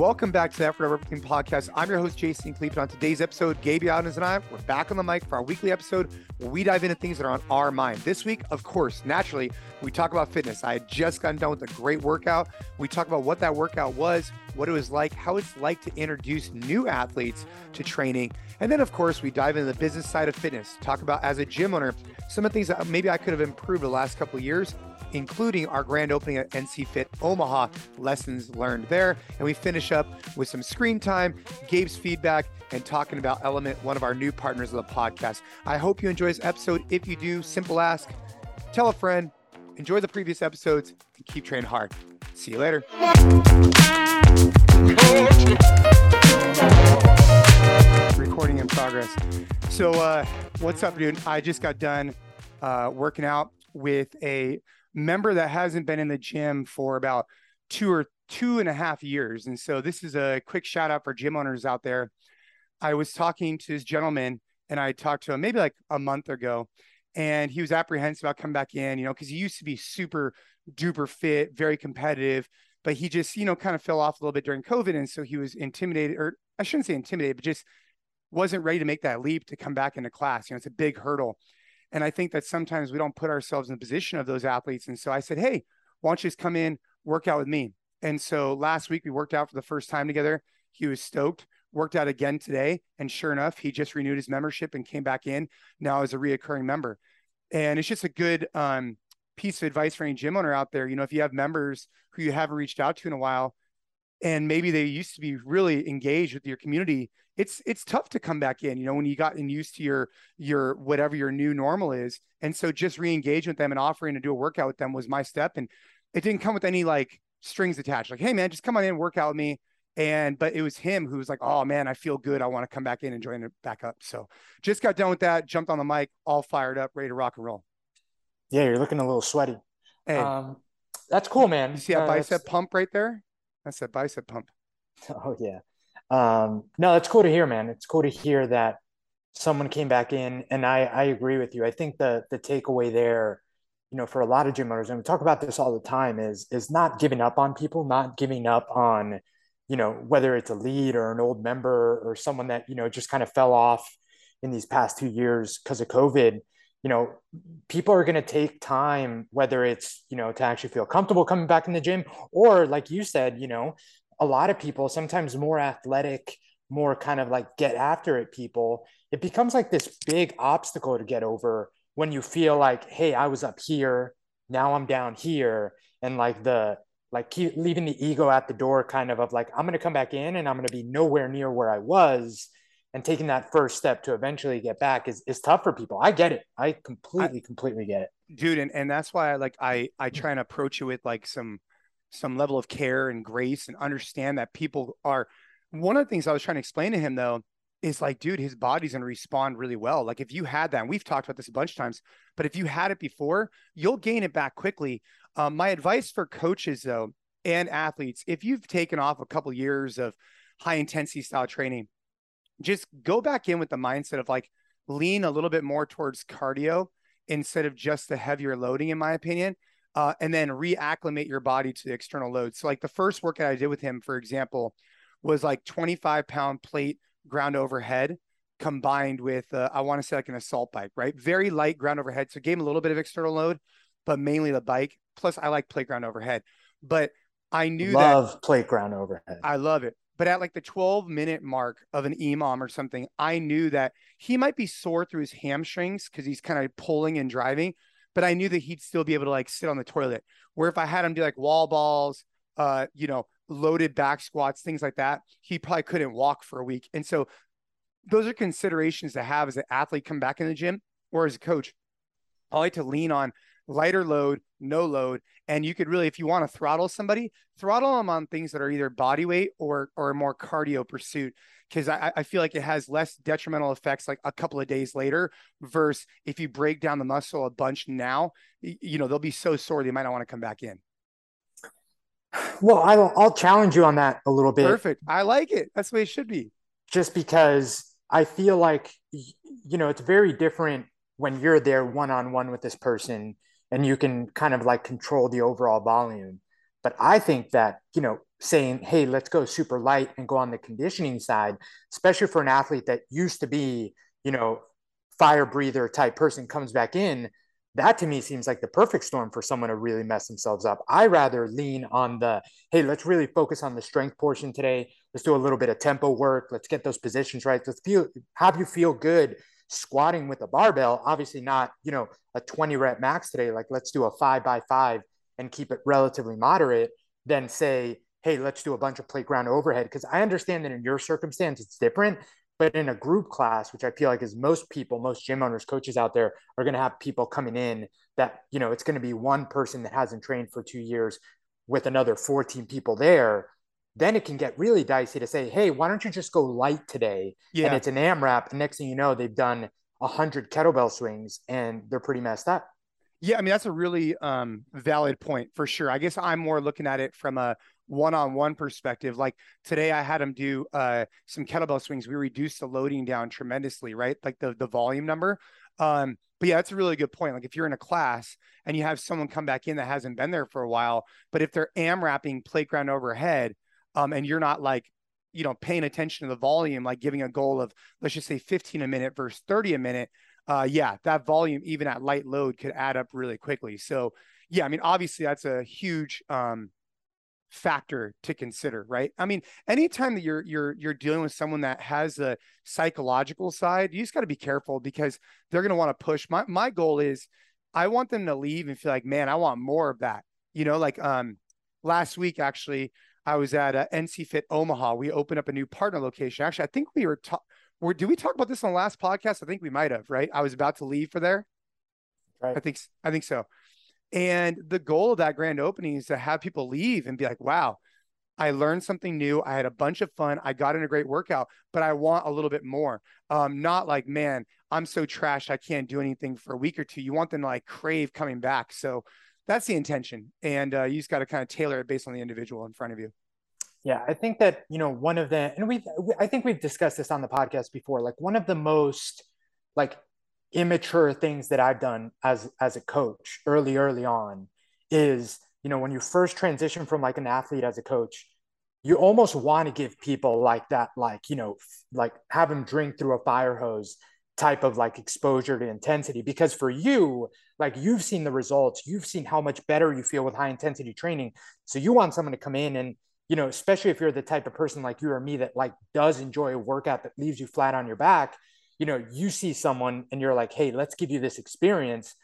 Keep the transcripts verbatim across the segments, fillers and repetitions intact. Welcome back to the Effort Over Everything podcast. I'm your host, Jason Klee. On today's episode, Gabe Yardins and I, we're back on the mic for our weekly episode where we dive into things that are on our mind. This week, of course, naturally, we talk about fitness. I had just gotten done with a great workout. We talk about what that workout was, what it was like, how it's like to introduce new athletes to training. And then, of course, we dive into the business side of fitness, talk about as a gym owner, some of the things that maybe I could have improved the last couple of years, including our grand opening at N C Fit Omaha, lessons learned there. And we finish up with some screen time, Gabe's feedback, and talking about Element, one of our new partners of the podcast. I hope you enjoy this episode. If you do, simple ask, tell a friend, enjoy the previous episodes, and keep training hard. See you later. Recording in progress. So uh, what's up, dude? I just got done uh, working out with a member that hasn't been in the gym for about two or two and a half years. And so this is a quick shout out for gym owners out there. I was talking to this gentleman and I talked to him maybe like a month ago, and he was apprehensive about coming back in, you know, because he used to be super duper fit, very competitive, but he just, you know, kind of fell off a little bit during COVID. And so he was intimidated, or I shouldn't say intimidated, but just wasn't ready to make that leap to come back into class. You know, it's a big hurdle. And I think that sometimes we don't put ourselves in the position of those athletes. And so I said, hey, why don't you just come in, work out with me? And so last week we worked out for the first time together. He was stoked, worked out again today. And sure enough, he just renewed his membership and came back in now as a reoccurring member. And it's just a good um, piece of advice for any gym owner out there. You know, if you have members who you haven't reached out to in a while, and maybe they used to be really engaged with your community, it's it's tough to come back in, you know, when you gotten used to your, your whatever your new normal is. And so just re-engage with them and offering to do a workout with them was my step. And it didn't come with any like strings attached. Like, hey man, just come on in and work out with me. And, but it was him who was like, oh man, I feel good. I want to come back in and join it back up. So just got done with that, jumped on the mic, all fired up, ready to rock and roll. Yeah. You're looking a little sweaty. Hey, um, that's cool, man. You see that uh, bicep that's... pump right there? That's a bicep pump. Oh yeah. Um, no, that's cool to hear, man. It's cool to hear that someone came back in, and I, I agree with you. I think the, the takeaway there, you know, for a lot of gym owners, and we talk about this all the time, is, is not giving up on people, not giving up on, you know, whether it's a lead or an old member or someone that, you know, just kind of fell off in these past two years because of COVID. You know, people are going to take time, whether it's, you know, to actually feel comfortable coming back in the gym, or like you said, you know, a lot of people, sometimes more athletic, more kind of like get after it people, it becomes like this big obstacle to get over when you feel like, hey, I was up here, now I'm down here. And like the, like keep leaving the ego at the door kind of of like, I'm going to come back in and I'm going to be nowhere near where I was. And taking that first step to eventually get back is, is tough for people. I get it. I completely, I, completely get it. Dude. And, and that's why I like, I, I try and approach it with like some, some level of care and grace, and understand that people are, one of the things I was trying to explain to him though, is like, dude, his body's going to respond really well. Like if you had that, and we've talked about this a bunch of times, but if you had it before, you'll gain it back quickly. Um, my advice for coaches though, and athletes, if you've taken off a couple years of high intensity style training, just go back in with the mindset of like, lean a little bit more towards cardio instead of just the heavier loading, in my opinion, uh, and then reacclimate your body to the external load. So like the first workout I did with him, for example, was like twenty-five pound plate ground overhead combined with, uh, I want to say like an assault bike, right? Very light ground overhead. So it gave him a little bit of external load, but mainly the bike. Plus I like plate ground overhead, but I knew love that- Love plate ground overhead. I love it. But at like the twelve minute mark of an E M O M or something, I knew that he might be sore through his hamstrings because he's kind of pulling and driving, but I knew that he'd still be able to like sit on the toilet. Where if I had him do like wall balls, uh, you know, loaded back squats, things like that, he probably couldn't walk for a week. And so those are considerations to have as an athlete come back in the gym or as a coach. I like to lean on lighter load, no load. And you could really, if you want to throttle somebody, throttle them on things that are either body weight or, or a more cardio pursuit. Cause I, I feel like it has less detrimental effects like a couple of days later versus if you break down the muscle a bunch now, you know, they'll be so sore, they might not want to come back in. Well, I will, I'll challenge you on that a little bit. Perfect. I like it. That's the way it should be. Just because I feel like, you know, it's very different when you're there one-on-one with this person and you can kind of like control the overall volume. But I think that, you know, saying, hey, let's go super light and go on the conditioning side, especially for an athlete that used to be, you know, fire breather type person comes back in, that to me seems like the perfect storm for someone to really mess themselves up. I rather lean on the, hey, let's really focus on the strength portion today. Let's do a little bit of tempo work. Let's get those positions right. Let's feel, have you feel good squatting with a barbell, obviously not, you know, a twenty rep max today. Like let's do a five by five and keep it relatively moderate. Then say, hey, let's do a bunch of playground overhead. Cause I understand that in your circumstance, it's different, but in a group class, which I feel like is most people, most gym owners, coaches out there are going to have people coming in that, you know, it's going to be one person that hasn't trained for two years with another fourteen people there. Then it can get really dicey to say, hey, why don't you just go light today? Yeah. And it's an AMRAP. And next thing you know, they've done a hundred kettlebell swings and they're pretty messed up. Yeah. I mean, that's a really um, valid point for sure. I guess I'm more looking at it from a one-on-one perspective. Like today I had him do uh, some kettlebell swings. We reduced the loading down tremendously, right? Like the, the volume number. Um, but yeah, that's a really good point. Like if you're in a class and you have someone come back in that hasn't been there for a while, but if they're AMRAPing playground overhead um, and you're not like, you know, paying attention to the volume, like giving a goal of, let's just say fifteen a minute versus thirty a minute. Uh, yeah, that volume, even at light load, could add up really quickly. So yeah, I mean, obviously that's a huge, um, factor to consider, right? I mean, anytime that you're you're you're dealing with someone that has a psychological side, you just got to be careful because they're going to want to push. My my goal is I want them to leave and feel like, man, I want more of that. You know, like um last week actually, I was at uh, N C Fit Omaha. We opened up a new partner location. Actually, I think we were ta- were did we talk about this on the last podcast? I think we might have, right? I was about to leave for there. Right. I think I think so. And the goal of that grand opening is to have people leave and be like, wow, I learned something new. I had a bunch of fun. I got in a great workout, but I want a little bit more. Um, not like, man, I'm so trashed. I can't do anything for a week or two. You want them to like crave coming back. So that's the intention. And uh, you just got to kind of tailor it based on the individual in front of you. Yeah. I think that, you know, one of the, and we've, I think we've discussed this on the podcast before, like one of the most like immature things that I've done as, as a coach early, early on is, you know, when you first transition from like an athlete as a coach, you almost want to give people like that, like, you know, like have them drink through a fire hose type of like exposure to intensity, because for you, like you've seen the results, you've seen how much better you feel with high intensity training. So you want someone to come in and, you know, especially if you're the type of person like you or me that like does enjoy a workout that leaves you flat on your back, you know, you see someone and you're like, hey, let's give you this experience.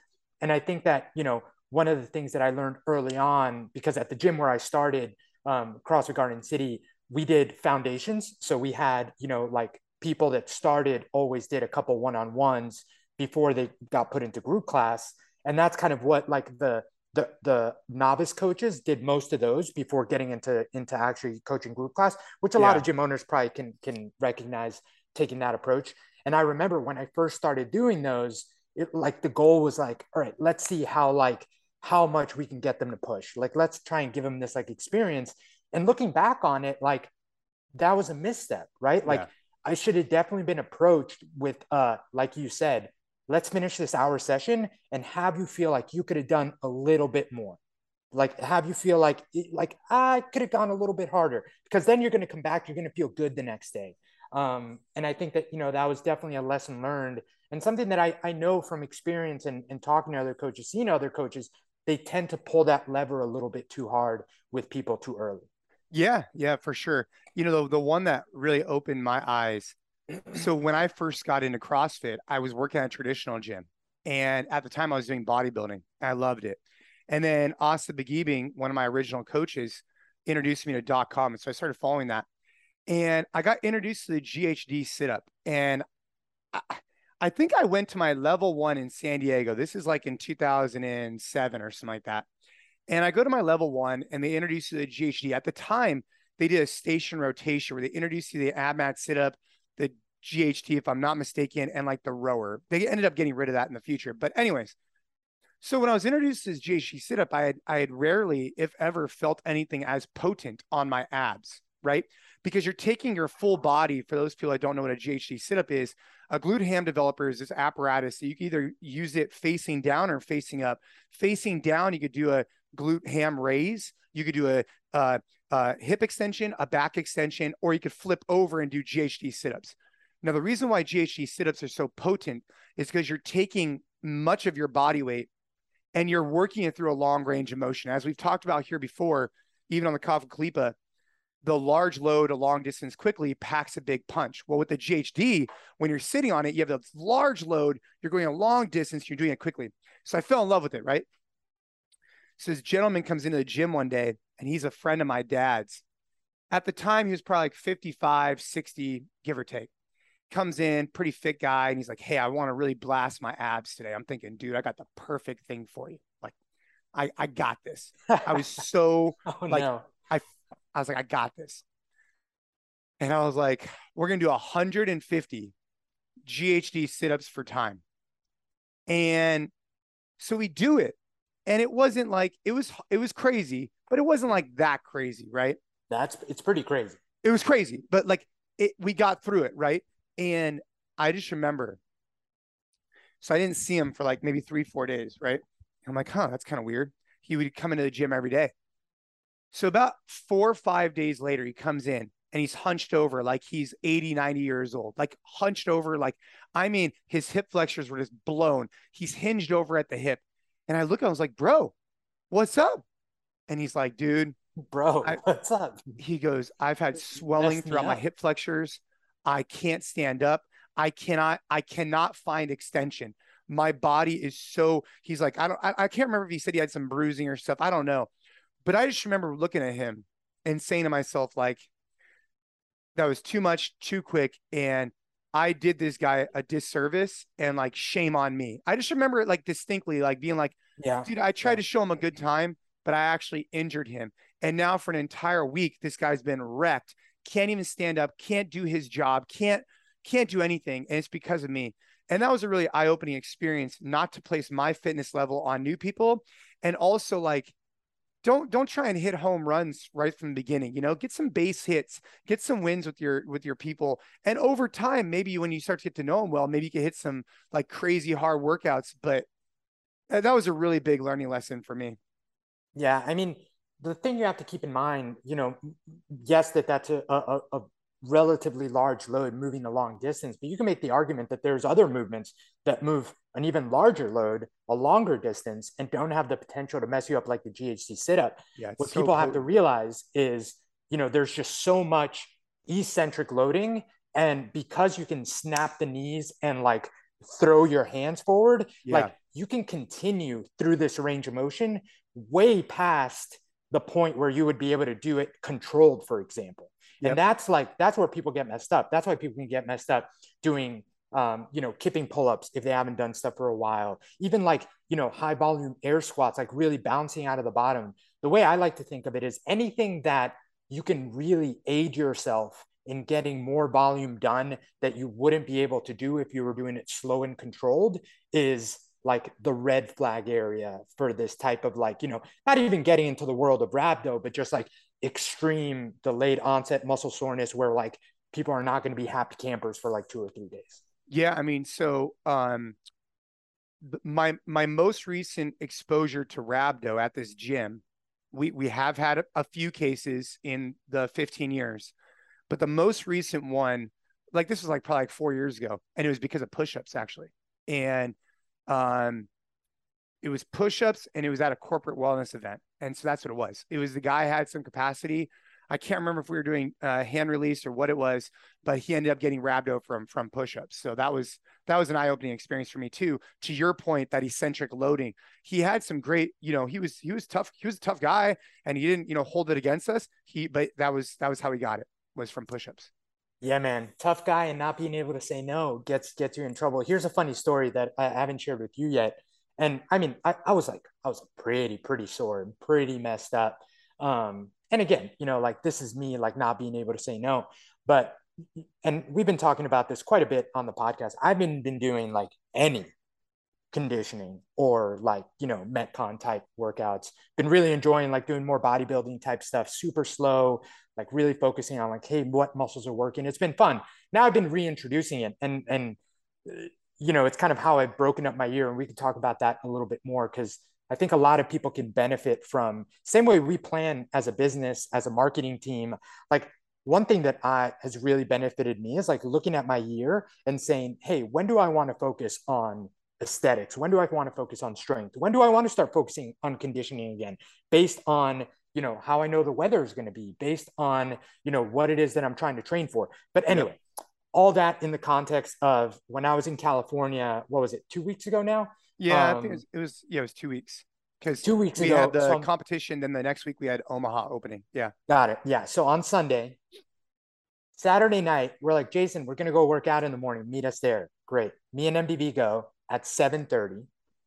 And I think that, you know, one of the things that I learned early on, because at the gym where I started, um, CrossFit Garden City, we did foundations. So we had, you know, like people that started always did a couple one-on-ones before they got put into group class. And that's kind of what like the, the, the novice coaches did most of those before getting into, into actually coaching group class, which a yeah. lot of gym owners probably can, can recognize taking that approach. And I remember when I first started doing those, it, like the goal was like, all right, let's see how like how much we can get them to push. Like, let's try and give them this like experience. And looking back on it, like that was a misstep, right? Like yeah. I should have definitely been approached with, uh, like you said, let's finish this hour session and have you feel like you could have done a little bit more. Like, have you feel like, like I could have gone a little bit harder, because then you're going to come back. You're going to feel good the next day. Um, and I think that, you know, that was definitely a lesson learned, and something that I, I know from experience and, and talking to other coaches, seeing other coaches, they tend to pull that lever a little bit too hard with people too early. Yeah. Yeah, for sure. You know, the, the one that really opened my eyes. So when I first got into CrossFit, I was working at a traditional gym, and at the time I was doing bodybuilding. I loved it. And then Asa Bageebing, one of my original coaches, introduced me to Doc Common. So I started following that. And I got introduced to the G H D sit-up. And I, I think I went to my level one in San Diego. This is like in two thousand seven or something like that. And I go to my level one and they introduced to the G H D. At the time, they did a station rotation where they introduced to the ab mat sit-up, the G H D, if I'm not mistaken, and like the rower. They ended up getting rid of that in the future. But anyways, so when I was introduced to this G H D sit-up, I had, I had rarely, if ever, felt anything as potent on my abs, right? Because you're taking your full body. For those people that don't know what a G H D sit-up is, a glute ham developer is this apparatus that you can either use it facing down or facing up. Facing down, you could do a glute ham raise. You could do a, a, a hip extension, a back extension, or you could flip over and do G H D sit-ups. Now, the reason why G H D sit-ups are so potent is because you're taking much of your body weight and you're working it through a long range of motion. As we've talked about here before, even on the Comfort Crisis, the large load a long distance quickly packs a big punch. Well, with the G H D, when you're sitting on it, you have this large load, you're going a long distance, you're doing it quickly. So I fell in love with it, right? So this gentleman comes into the gym one day, and he's a friend of my dad's. At the time, he was probably like fifty-five, sixty, give or take. Comes in, pretty fit guy, and he's like, hey, I want to really blast my abs today. I'm thinking, dude, I got the perfect thing for you. Like, I, I got this. I was so, oh, like, no. I I was like, I got this. And I was like, we're going to do one hundred fifty G H D sit-ups for time. And so we do it. And it wasn't like, it was, it was crazy, but it wasn't like that crazy. Right. That's, it's pretty crazy. It was crazy, but like it, we got through it. Right. And I just remember, so I didn't see him for like maybe three, four days. Right. And I'm like, huh, that's kind of weird. He would come into the gym every day. So about four or five days later, he comes in and he's hunched over like he's eighty, ninety years old, like hunched over. Like, I mean, his hip flexors were just blown. He's hinged over at the hip. And I look, I was like, bro, what's up? And he's like, dude, bro, I, what's up? He goes, I've had swelling throughout my hip flexors. I can't stand up. I cannot, I cannot find extension. My body is so, he's like, I don't, I, I can't remember if he said he had some bruising or stuff. I don't know. But I just remember looking at him and saying to myself, like, that was too much, too quick. And I did this guy a disservice, and like, shame on me. I just remember it like distinctly, like being like, yeah, dude, I tried yeah. to show him a good time, but I actually injured him. And now for an entire week, this guy's been wrecked. Can't even stand up. Can't do his job. Can't, can't do anything. And it's because of me. And that was a really eye-opening experience, not to place my fitness level on new people. And also like, Don't don't try and hit home runs right from the beginning. You know, get some base hits, get some wins with your with your people, and over time, maybe when you start to get to know them well, maybe you can hit some like crazy hard workouts. But that was a really big learning lesson for me. Yeah, I mean, the thing you have to keep in mind, you know, yes, that that's a, a, a relatively large load moving a long distance, but you can make the argument that there's other movements that move an even larger load, a longer distance, and don't have the potential to mess you up like the G H D sit-up. Yeah, what people have to realize is, you know, there's just so much eccentric loading, and because you can snap the knees and like throw your hands forward, yeah. like you can continue through this range of motion way past the point where you would be able to do it controlled, for example. And yep. that's like, that's where people get messed up. That's why people can get messed up doing, um, you know, kipping pull-ups if they haven't done stuff for a while, even like, you know, high volume air squats, like really bouncing out of the bottom. The way I like to think of it is anything that you can really aid yourself in getting more volume done that you wouldn't be able to do if you were doing it slow and controlled is like the red flag area for this type of like, you know, not even getting into the world of rhabdo, but just like extreme delayed onset muscle soreness where like people are not going to be happy campers for like two or three days. Yeah. I mean, so um, my, my most recent exposure to rhabdo at this gym, we, we have had a few cases in the fifteen years, but the most recent one, like this was like probably like four years ago. And it was because of pushups actually. And um, it was pushups and it was at a corporate wellness event. And so that's what it was. It was the guy had some capacity. I can't remember if we were doing uh, hand release or what it was, but he ended up getting rhabdo from from push-ups. So that was that was an eye-opening experience for me too. To your point, that eccentric loading, he had some great, you know, he was he was tough. He was a tough guy, and he didn't, you know, hold it against us. He, but that was that was how he got it, was from push-ups. Yeah, man, tough guy and not being able to say no gets gets you in trouble. Here's a funny story that I haven't shared with you yet. And I mean, I, I was like, I was pretty, pretty sore and pretty messed up. Um, and again, you know, like this is me, like not being able to say no, but, and we've been talking about this quite a bit on the podcast. I've been, been doing like any conditioning or like, you know, Metcon type workouts, been really enjoying like doing more bodybuilding type stuff, super slow, like really focusing on like, hey, what muscles are working. It's been fun. Now I've been reintroducing it and, and, you know, it's kind of how I've broken up my year, and we can talk about that a little bit more because I think a lot of people can benefit from, same way we plan as a business, as a marketing team. Like one thing that I has really benefited me is like looking at my year and saying, hey, when do I want to focus on aesthetics? When do I want to focus on strength? When do I want to start focusing on conditioning again, based on, you know, how I know the weather is going to be, based on, you know, what it is that I'm trying to train for. But anyway, all that in the context of when I was in California, what was it, two weeks ago now? Yeah, um, I think it was, it was, yeah, it was two weeks. Because two weeks we ago, had the so competition, then the next week we had Omaha opening. Yeah. Got it. Yeah. So on Sunday, Saturday night, we're like, Jason, we're going to go work out in the morning. Meet us there. Great. Me and M D B go at seven thirty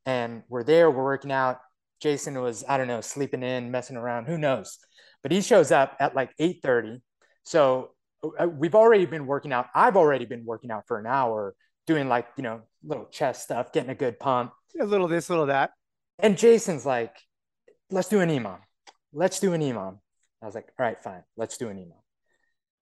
and we're there. We're working out. Jason was, I don't know, sleeping in, messing around. Who knows? But he shows up at like eight thirty. So we've already been working out. I've already been working out for an hour, doing like, you know, little chest stuff, getting a good pump. A little this, little that. And Jason's like, let's do an EMOM. Let's do an EMOM. I was like, all right, fine. Let's do an EMOM.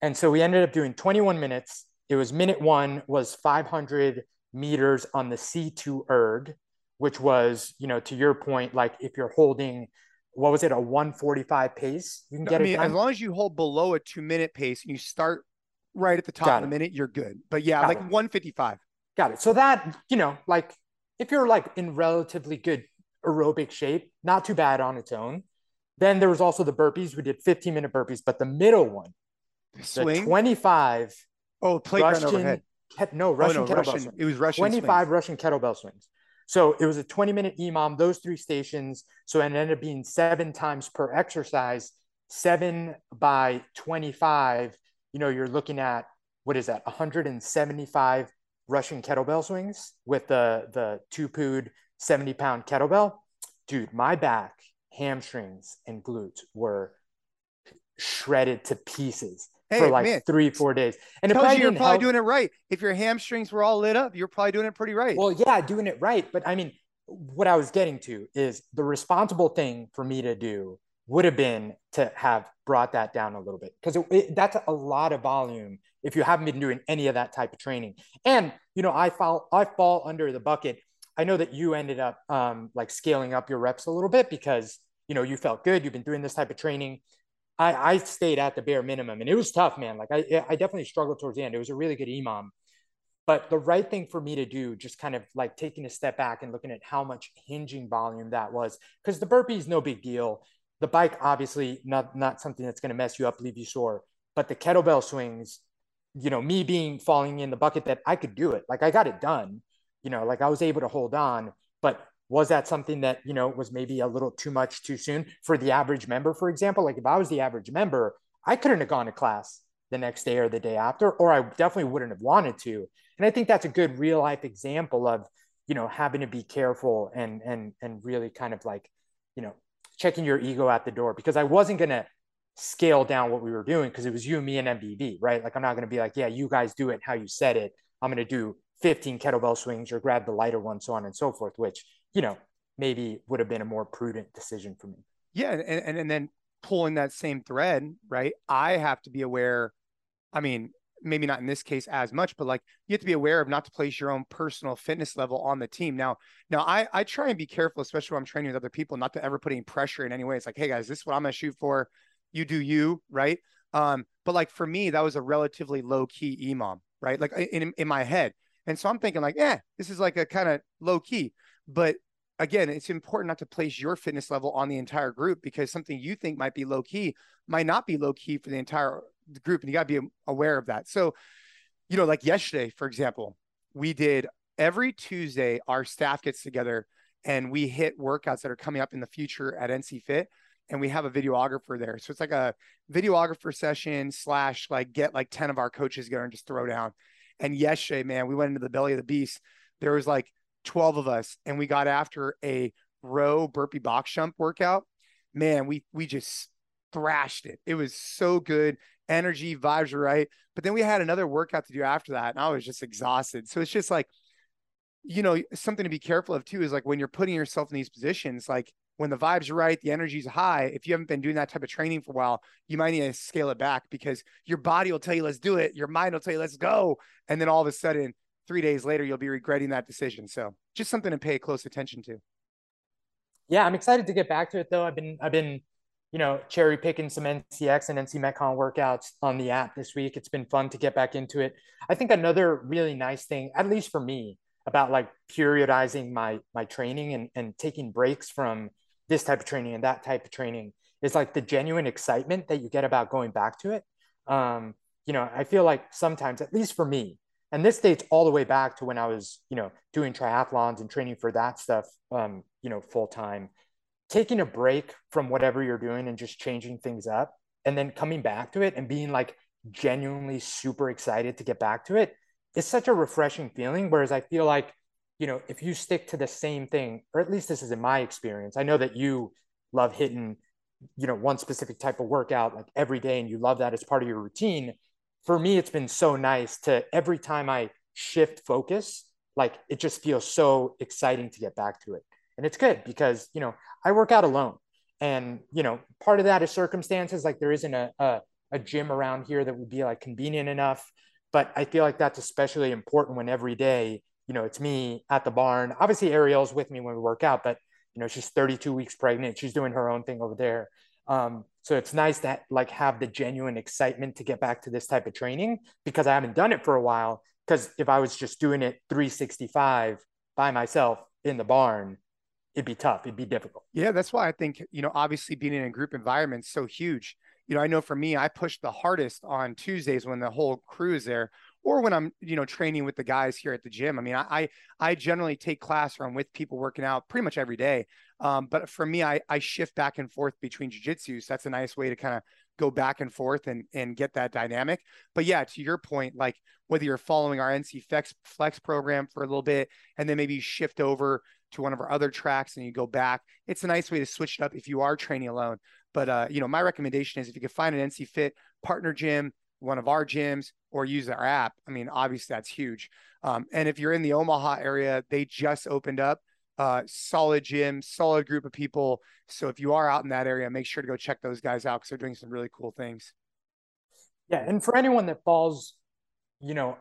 And so we ended up doing twenty-one minutes. It was minute one was five hundred meters on the C two erg, which was, you know, to your point, like if you're holding, what was it, a one forty-five pace, you can no, get I mean, it done. As long as you hold below a two minute pace, you start right at the top Got of the it. minute, you're good. But yeah, Got like it. one fifty-five. Got it. So that, you know, like if you're like in relatively good aerobic shape, not too bad on its own. Then there was also the burpees. We did fifteen minute burpees, but the middle one, Swing? the twenty-five. Oh, playground overhead. Ke- no, Russian oh, no, kettlebell swings. It was Russian twenty-five swings. Russian kettlebell swings. So it was a twenty minute EMOM, those three stations. So it ended up being seven times per exercise, seven by twenty-five. You know, you're looking at, what is that? one hundred seventy-five Russian kettlebell swings with the, the two-pood seventy pound kettlebell. Dude, my back, hamstrings, and glutes were shredded to pieces hey, for like man. three, four days. And if I you you're probably help, doing it right. If your hamstrings were all lit up, you're probably doing it pretty right. Well, yeah, doing it right. But I mean, what I was getting to is the responsible thing for me to do would have been to have brought that down a little bit, because that's a lot of volume if you haven't been doing any of that type of training. And, you know, I fall, I fall under the bucket. I know that you ended up um, like scaling up your reps a little bit because, you know, you felt good. You've been doing this type of training. I, I stayed at the bare minimum and it was tough, man. Like I, I definitely struggled towards the end. It was a really good EMOM, but the right thing for me to do, just kind of like taking a step back and looking at how much hinging volume that was, because the burpee is no big deal. The bike, obviously not, not something that's going to mess you up, leave you sore, but the kettlebell swings, you know, me being falling in the bucket that I could do it. Like I got it done. You know, like I was able to hold on, but was that something that, you know, was maybe a little too much too soon for the average member, for example? Like if I was the average member, I couldn't have gone to class the next day or the day after, or I definitely wouldn't have wanted to. And I think that's a good real life example of, you know, having to be careful and, and, and really kind of like, you know, checking your ego at the door, because I wasn't going to scale down what we were doing because it was you, me, and M B B, right? Like I'm not going to be like, yeah, you guys do it how you said it. I'm going to do fifteen kettlebell swings or grab the lighter one, so on and so forth, which, you know, maybe would have been a more prudent decision for me. Yeah. And, and, and then pulling that same thread, right? I have to be aware. I mean, maybe not in this case as much, but like you have to be aware of not to place your own personal fitness level on the team. Now, now I, I try and be careful, especially when I'm training with other people, not to ever put any pressure in any way. It's like, hey guys, this is what I'm going to shoot for. You do you, right? Um, but like for me, that was a relatively low key EMOM, right? Like in, in my head. And so I'm thinking like, yeah, this is like a kind of low key, but again, it's important not to place your fitness level on the entire group, because something you think might be low key might not be low key for the entire group. And you gotta be aware of that. So, you know, like yesterday, for example, we did every Tuesday, our staff gets together and we hit workouts that are coming up in the future at N C Fit. And we have a videographer there. So it's like a videographer session slash like get like ten of our coaches together and just throw down. And yesterday, man, we went into the belly of the beast. There was like twelve of us, and we got after a row burpee box jump workout. Man, we we just thrashed it. It was so good. Energy, vibes were right. But then we had another workout to do after that, and I was just exhausted. So it's just like, you know, something to be careful of too is like when you're putting yourself in these positions, like when the vibes are right, the energy's high. If you haven't been doing that type of training for a while, you might need to scale it back, because your body will tell you, let's do it. Your mind will tell you, let's go. And then all of a sudden, three days later, you'll be regretting that decision. So just something to pay close attention to. yeah, I'm excited to get back to it though. I've been, I've been, you know, cherry picking some N C X and N C Metcon workouts on the app this week. It's been fun to get back into it. I think another really nice thing, at least for me, about like periodizing my, my training and, and taking breaks from this type of training and that type of training is like the genuine excitement that you get about going back to it. Um, you know, I feel like sometimes, at least for me, and this dates all the way back to when I was, you know, doing triathlons and training for that stuff, um, you know, full time, taking a break from whatever you're doing and just changing things up and then coming back to it and being like genuinely super excited to get back to it. It's such a refreshing feeling. Whereas I feel like, you know, if you stick to the same thing, or at least this is in my experience, I know that you love hitting, you know, one specific type of workout like every day, and you love that as part of your routine. For me, it's been so nice to every time I shift focus, like it just feels so exciting to get back to it. And it's good because, you know, I work out alone, and, you know, part of that is circumstances. Like there isn't a, a, a gym around here that would be like convenient enough, but I feel like that's especially important when every day, you know, it's me at the barn. Obviously Ariel's with me when we work out, but you know, she's thirty-two weeks pregnant. She's doing her own thing over there. Um, so it's nice to like have the genuine excitement to get back to this type of training because I haven't done it for a while. Because if I was just doing it three sixty-five by myself in the barn, it'd be tough. It'd be difficult. Yeah. That's why I think, you know, obviously being in a group environment is so huge. You know, I know for me, I push the hardest on Tuesdays when the whole crew is there, or when I'm, you know, training with the guys here at the gym. I mean, I, I generally take class or I'm with people working out pretty much every day. Um, but for me, I, I shift back and forth between jiu-jitsu. So that's a nice way to kind of go back and forth and, and get that dynamic. But yeah, to your point, like whether you're following our N C Flex, Flex program for a little bit, and then maybe you shift over to one of our other tracks and you go back, it's a nice way to switch it up if you are training alone. But, uh, you know, my recommendation is if you can find an N C Fit partner gym, one of our gyms, or use our app. I mean, obviously that's huge. Um, and if you're in the Omaha area, they just opened up a uh, solid gym, solid group of people. So if you are out in that area, make sure to go check those guys out because they're doing some really cool things. Yeah. And for anyone that falls, you know,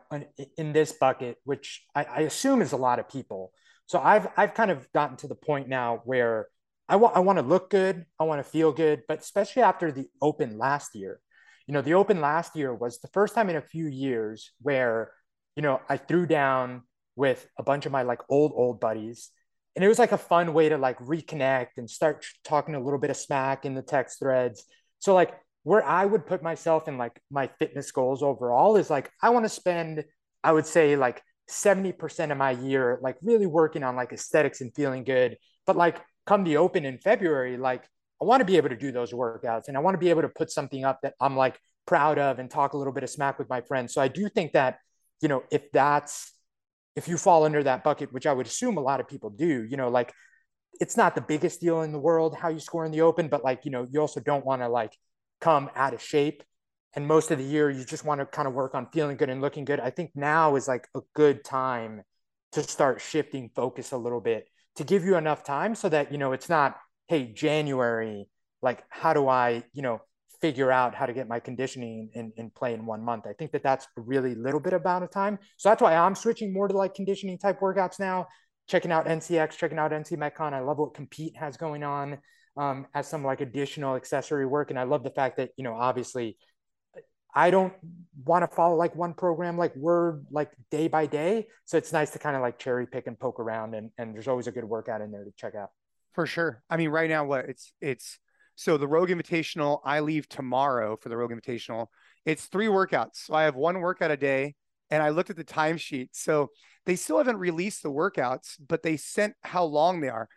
in this bucket, which I, I assume is a lot of people. So I've, I've kind of gotten to the point now where I want, I want to look good. I want to feel good, but especially after the Open last year. You know, the Open last year was the first time in a few years where, you know, I threw down with a bunch of my like old, old buddies. And it was like a fun way to like reconnect and start talking a little bit of smack in the text threads. So like where I would put myself in like my fitness goals overall is like, I want to spend, I would say like seventy percent of my year, like really working on like aesthetics and feeling good. But like come the Open in February, like, I want to be able to do those workouts, and I want to be able to put something up that I'm like proud of and talk a little bit of smack with my friends. So I do think that, you know, if that's, if you fall under that bucket, which I would assume a lot of people do, you know, like it's not the biggest deal in the world how you score in the Open, but like, you know, you also don't want to like come out of shape. And most of the year, you just want to kind of work on feeling good and looking good. I think now is like a good time to start shifting focus a little bit to give you enough time so that, you know, it's not, hey, January, like, how do I, you know, figure out how to get my conditioning and, and play in one month? I think that that's a really little bit about a time. So that's why I'm switching more to like conditioning type workouts now, checking out N C X, checking out N C Metcon. I love what Compete has going on um, as some like additional accessory work. And I love the fact that, you know, obviously I don't want to follow like one program, like word, like day by day. So it's nice to kind of like cherry pick and poke around, and, and there's always a good workout in there to check out. For sure. I mean, right now, what it's, it's, so the Rogue Invitational, I leave tomorrow for the Rogue Invitational. It's three workouts. So I have one workout a day, and I looked at the timesheet. So they still haven't released the workouts, but they sent how long they are.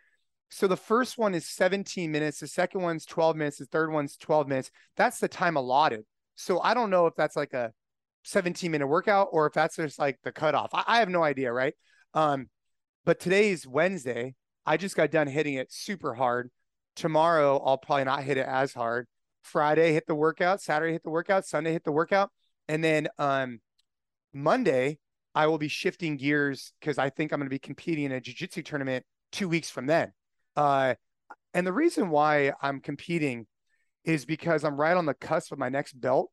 So the first one is seventeen minutes. The second one's twelve minutes. The third one's twelve minutes. That's the time allotted. So I don't know if that's like a seventeen minute workout or if that's just like the cutoff. I, I have no idea. Right. Um, but today's Wednesday. I just got done hitting it super hard. Tomorrow, I'll probably not hit it as hard. Friday, hit the workout. Saturday, hit the workout. Sunday, hit the workout. And then um, Monday, I will be shifting gears because I think I'm going to be competing in a jiu-jitsu tournament two weeks from then. Uh, and the reason why I'm competing is because I'm right on the cusp of my next belt,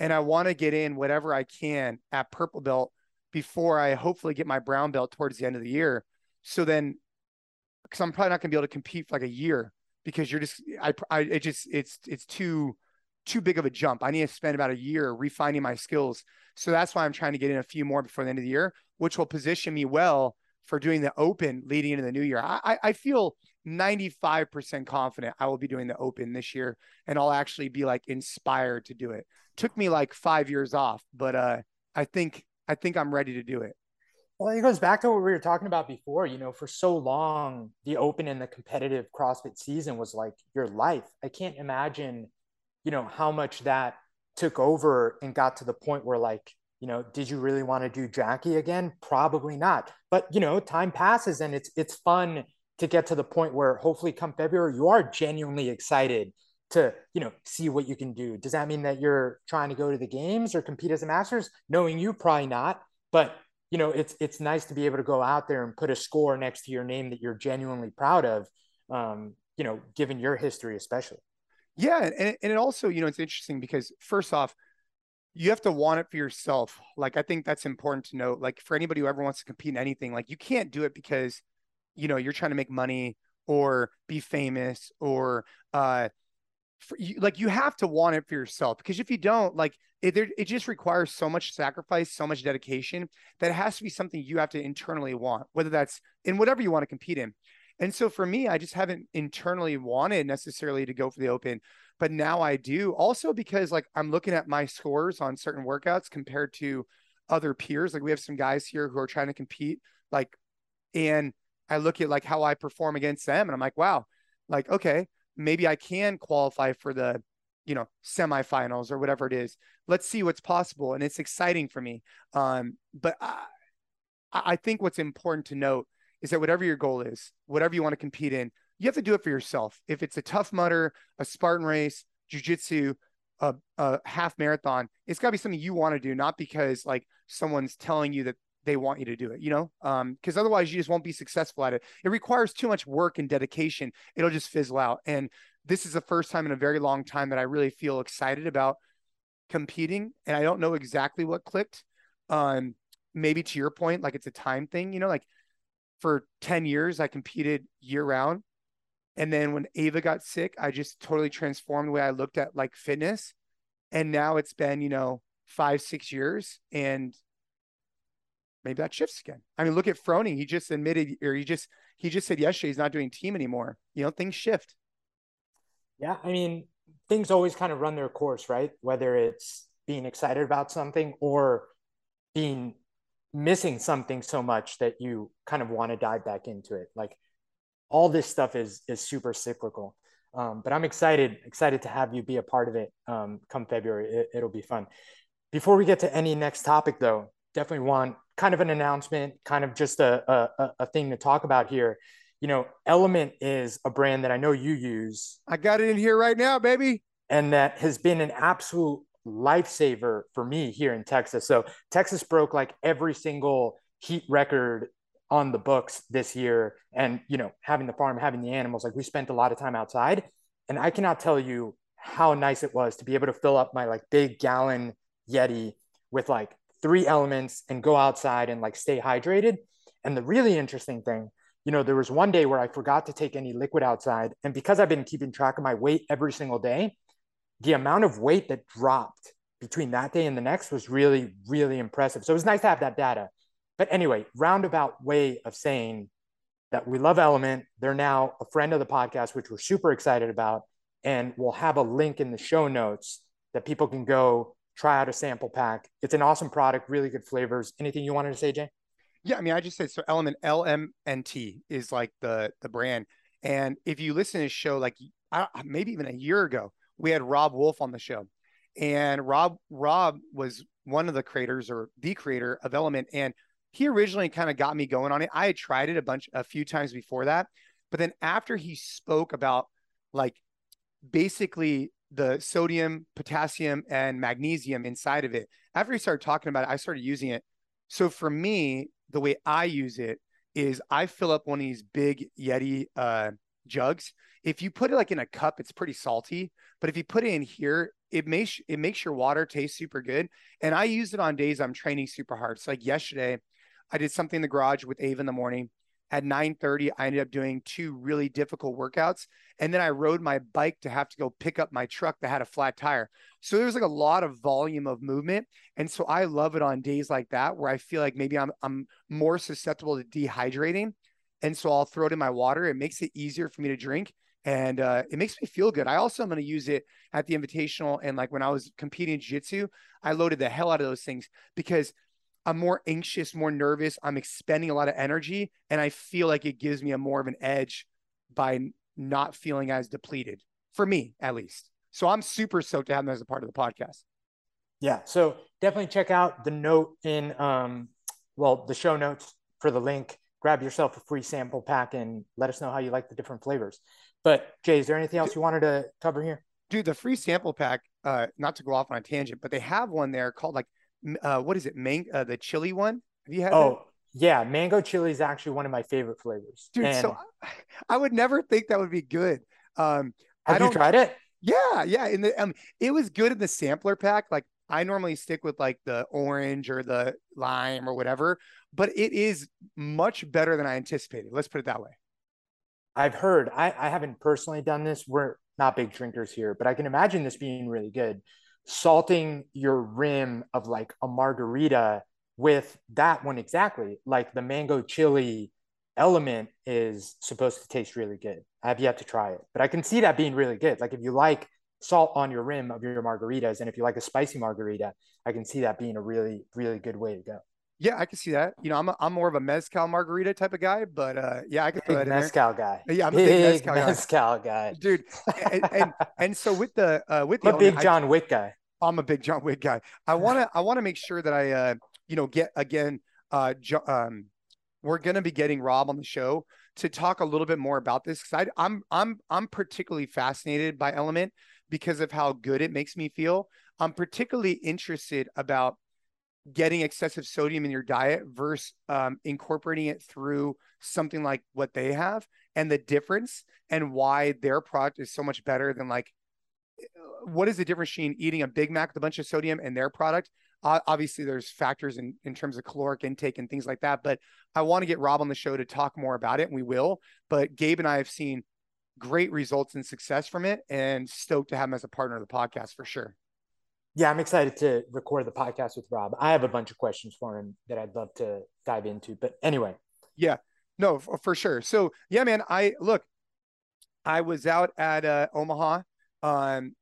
and I want to get in whatever I can at purple belt before I hopefully get my brown belt towards the end of the year. So then because I'm probably not going to be able to compete for like a year because you're just, I, I, it just, it's, it's too, too big of a jump. I need to spend about a year refining my skills. So that's why I'm trying to get in a few more before the end of the year, which will position me well for doing the open leading into the new year. I, I feel ninety-five percent confident I will be doing the open this year, and I'll actually be like inspired to do it. Took me like five years off, but uh, I think, I think I'm ready to do it. Well, it goes back to what we were talking about before. You know, for so long, the open and the competitive CrossFit season was like your life. I can't imagine, you know, how much that took over and got to the point where like, you know, did you really want to do Jackie again? Probably not. But, you know, time passes and it's, it's fun to get to the point where hopefully come February, you are genuinely excited to, you know, see what you can do. Does that mean that you're trying to go to the games or compete as a masters? Knowing you, probably not. But, you know, it's, it's nice to be able to go out there and put a score next to your name that you're genuinely proud of, um, you know, given your history, especially. Yeah. And, and it also, you know, it's interesting because first off, you have to want it for yourself. Like, I think that's important to note, like for anybody who ever wants to compete in anything, like you can't do it because, you know, you're trying to make money or be famous or, uh, for you, like you have to want it for yourself, because if you don't, like it, there, it just requires so much sacrifice, so much dedication, that it has to be something you have to internally want, whether that's in whatever you want to compete in. And so for me, I just haven't internally wanted necessarily to go for the open, but now I do, also because like I'm looking at my scores on certain workouts compared to other peers. Like we have some guys here who are trying to compete, like, and I look at like how I perform against them and I'm like, wow, like, okay, maybe I can qualify for the, you know, semifinals or whatever it is. Let's see what's possible. And it's exciting for me. Um, but I, I think what's important to note is that whatever your goal is, whatever you want to compete in, you have to do it for yourself. If it's a Tough Mudder, a Spartan race, jujitsu, a, a half marathon, it's gotta be something you want to do, not because like someone's telling you that they want you to do it, you know? Um, cause otherwise you just won't be successful at it. It requires too much work and dedication. It'll just fizzle out. And this is the first time in a very long time that I really feel excited about competing. And I don't know exactly what clicked. Um, maybe to your point, like it's a time thing, you know, like for ten years, I competed year round. And then when Ava got sick, I just totally transformed the way I looked at like fitness. And now it's been, you know, five, six years. And maybe that shifts again. I mean, look at Froning. He just admitted, or he just, he just said yesterday, he's not doing team anymore. You know, things shift. Yeah. I mean, things always kind of run their course, right? Whether it's being excited about something or being missing something so much that you kind of want to dive back into it. Like all this stuff is, is super cyclical. Um, but I'm excited, excited to have you be a part of it. Um, come February, it, it'll be fun. Before we get to any next topic though, definitely want kind of an announcement, kind of just a, a, a thing to talk about here. You know, Element is a brand that I know you use. I got it in here right now, baby. And that has been an absolute lifesaver for me here in Texas. So Texas broke like every single heat record on the books this year. And, you know, having the farm, having the animals, like we spent a lot of time outside, and I cannot tell you how nice it was to be able to fill up my like big gallon Yeti with like three elements and go outside and like stay hydrated. And the really interesting thing, you know, there was one day where I forgot to take any liquid outside. And because I've been keeping track of my weight every single day, the amount of weight that dropped between that day and the next was really, really impressive. So it was nice to have that data. But anyway, roundabout way of saying that we love Element. They're now a friend of the podcast, which we're super excited about. And we'll have a link in the show notes that people can go try out a sample pack. It's an awesome product, really good flavors. Anything you wanted to say, Jay? Yeah, I mean, I just said, so Element, L M N T is like the, the brand. And if you listen to this show, like I, maybe even a year ago, we had Rob Wolf on the show. And Rob, Rob was one of the creators or the creator of Element. And he originally kind of got me going on it. I had tried it a bunch, a few times before that. But then after he spoke about like basically the sodium, potassium, and magnesium inside of it, after he started talking about it, I started using it. So for me, the way I use it is I fill up one of these big Yeti uh, jugs. If you put it like in a cup, it's pretty salty, but if you put it in here, it makes, it makes your water taste super good. And I use it on days I'm training super hard. So like yesterday I did something in the garage with Ava in the morning, At nine thirty, I ended up doing two really difficult workouts. And then I rode my bike to have to go pick up my truck that had a flat tire. So there was like a lot of volume of movement. And so I love it on days like that where I feel like maybe I'm, I'm more susceptible to dehydrating. And so I'll throw it in my water. It makes it easier for me to drink. And uh, it makes me feel good. I also am going to use it at the Invitational. And like when I was competing in jiu-jitsu, I loaded the hell out of those things because I'm more anxious, more nervous. I'm expending a lot of energy. And I feel like it gives me a more of an edge by not feeling as depleted, for me, at least. So I'm super stoked to have them as a part of the podcast. Yeah. So definitely check out the note in, um, well, the show notes for the link. Grab yourself a free sample pack and let us know how you like the different flavors. But Jay, is there anything else you wanted to cover here? Dude, the free sample pack, uh, not to go off on a tangent, but they have one there called like, Uh, what is it? Mango, uh, the chili one. Have you had Oh, that? Yeah. Mango chili is actually one of my favorite flavors. Dude, and so I, I would never think that would be good. Um, have I don't, you tried it? Yeah. Yeah. In the, um, it was good in the sampler pack. Like I normally stick with like the orange or the lime or whatever, but it is much better than I anticipated. Let's put it that way. I've heard, I, I haven't personally done this. We're not big drinkers here, but I can imagine this being really good. Salting your rim of like a margarita with that one. Exactly. Like the mango chili element is supposed to taste really good. I have yet to try it, but I can see that being really good. Like if you like salt on your rim of your margaritas, and if you like a spicy margarita, I can see that being a really, really good way to go. Yeah, I can see that. You know, I'm a, I'm more of a mezcal margarita type of guy, but uh, yeah, I could throw that in there. Mezcal guy. Yeah, I'm a big mezcal guy. Mezcal guy, dude. and, and and so with the uh, with the I'm a big John Wick guy. I'm a big John Wick guy. I wanna I wanna make sure that I uh you know get again uh um we're gonna be getting Rob on the show to talk a little bit more about this because I'm I'm I'm particularly fascinated by Element because of how good it makes me feel. I'm particularly interested about getting excessive sodium in your diet versus um, incorporating it through something like what they have and the difference and why their product is so much better than like, what is the difference between eating a Big Mac with a bunch of sodium and their product? Uh, obviously there's factors in, in terms of caloric intake and things like that, but I want to get Rob on the show to talk more about it and we will, but Gabe and I have seen great results and success from it and stoked to have him as a partner of the podcast for sure. Yeah, I'm excited to record the podcast with Rob. I have a bunch of questions for him that I'd love to dive into. But anyway. Yeah, no, for, for sure. So, yeah, man, I look, I was out at uh, Omaha. Um,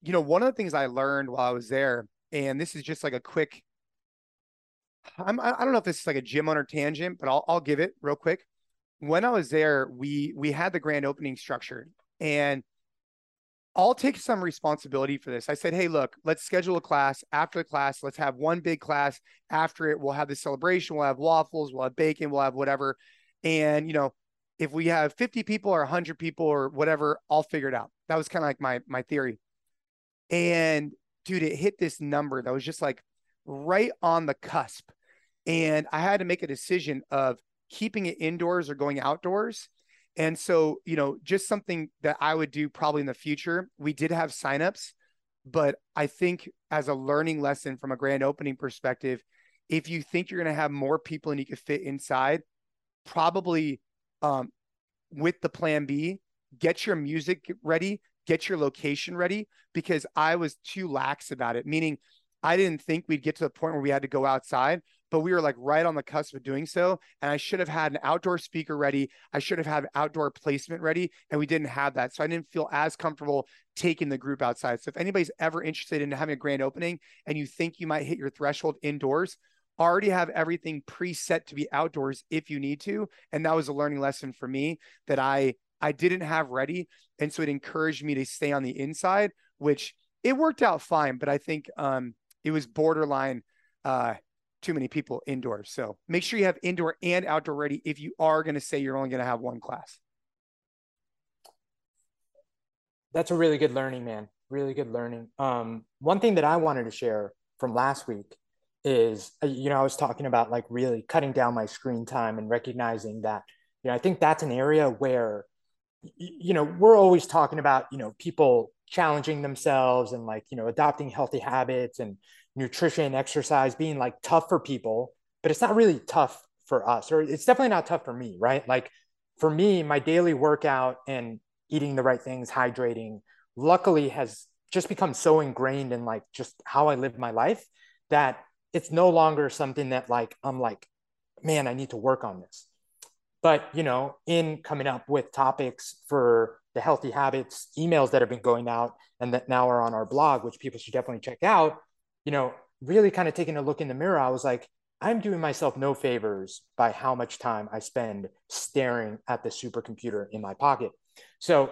you know, one of the things I learned while I was there, and this is just like a quick, I'm, I don't know if this is like a gym owner tangent, but I'll, I'll give it real quick. When I was there, we we had the grand opening structured. And I'll take some responsibility for this. I said, hey, look, let's schedule a class. After the class, let's have one big class. After it, we'll have the celebration. We'll have waffles. We'll have bacon. We'll have whatever. And, you know, if we have fifty people or one hundred people or whatever, I'll figure it out. That was kind of like my, my theory. And, dude, it hit this number that was just like right on the cusp. And I had to make a decision of keeping it indoors or going outdoors. And so, you know, just something that I would do probably in the future. We did have signups, but I think as a learning lesson from a grand opening perspective, if you think you're going to have more people and you can fit inside, probably um, with the plan B, get your music ready, get your location ready, because I was too lax about it. Meaning I didn't think we'd get to the point where we had to go outside, but we were like right on the cusp of doing so. And I should have had an outdoor speaker ready. I should have had outdoor placement ready. And we didn't have that. So I didn't feel as comfortable taking the group outside. So if anybody's ever interested in having a grand opening and you think you might hit your threshold indoors, already have everything preset to be outdoors if you need to. And that was a learning lesson for me that I, I didn't have ready. And so it encouraged me to stay on the inside, which it worked out fine. But I think um, it was borderline uh, too many people indoors. So make sure you have indoor and outdoor ready if you are going to say you're only going to have one class. That's a really good learning, man. Really good learning. Um, one thing that I wanted to share from last week is, you know, I was talking about like really cutting down my screen time and recognizing that, you know, I think that's an area where, you know, we're always talking about, you know, people challenging themselves and like, you know, adopting healthy habits and nutrition, exercise being like tough for people, but it's not really tough for us, or it's definitely not tough for me, right? Like for me, my daily workout and eating the right things, hydrating, luckily has just become so ingrained in like just how I live my life that it's no longer something that like, I'm like, man, I need to work on this. But, you know, in coming up with topics for the healthy habits emails that have been going out and that now are on our blog, which people should definitely check out, you know, really kind of taking a look in the mirror, I was like, I'm doing myself no favors by how much time I spend staring at the supercomputer in my pocket. So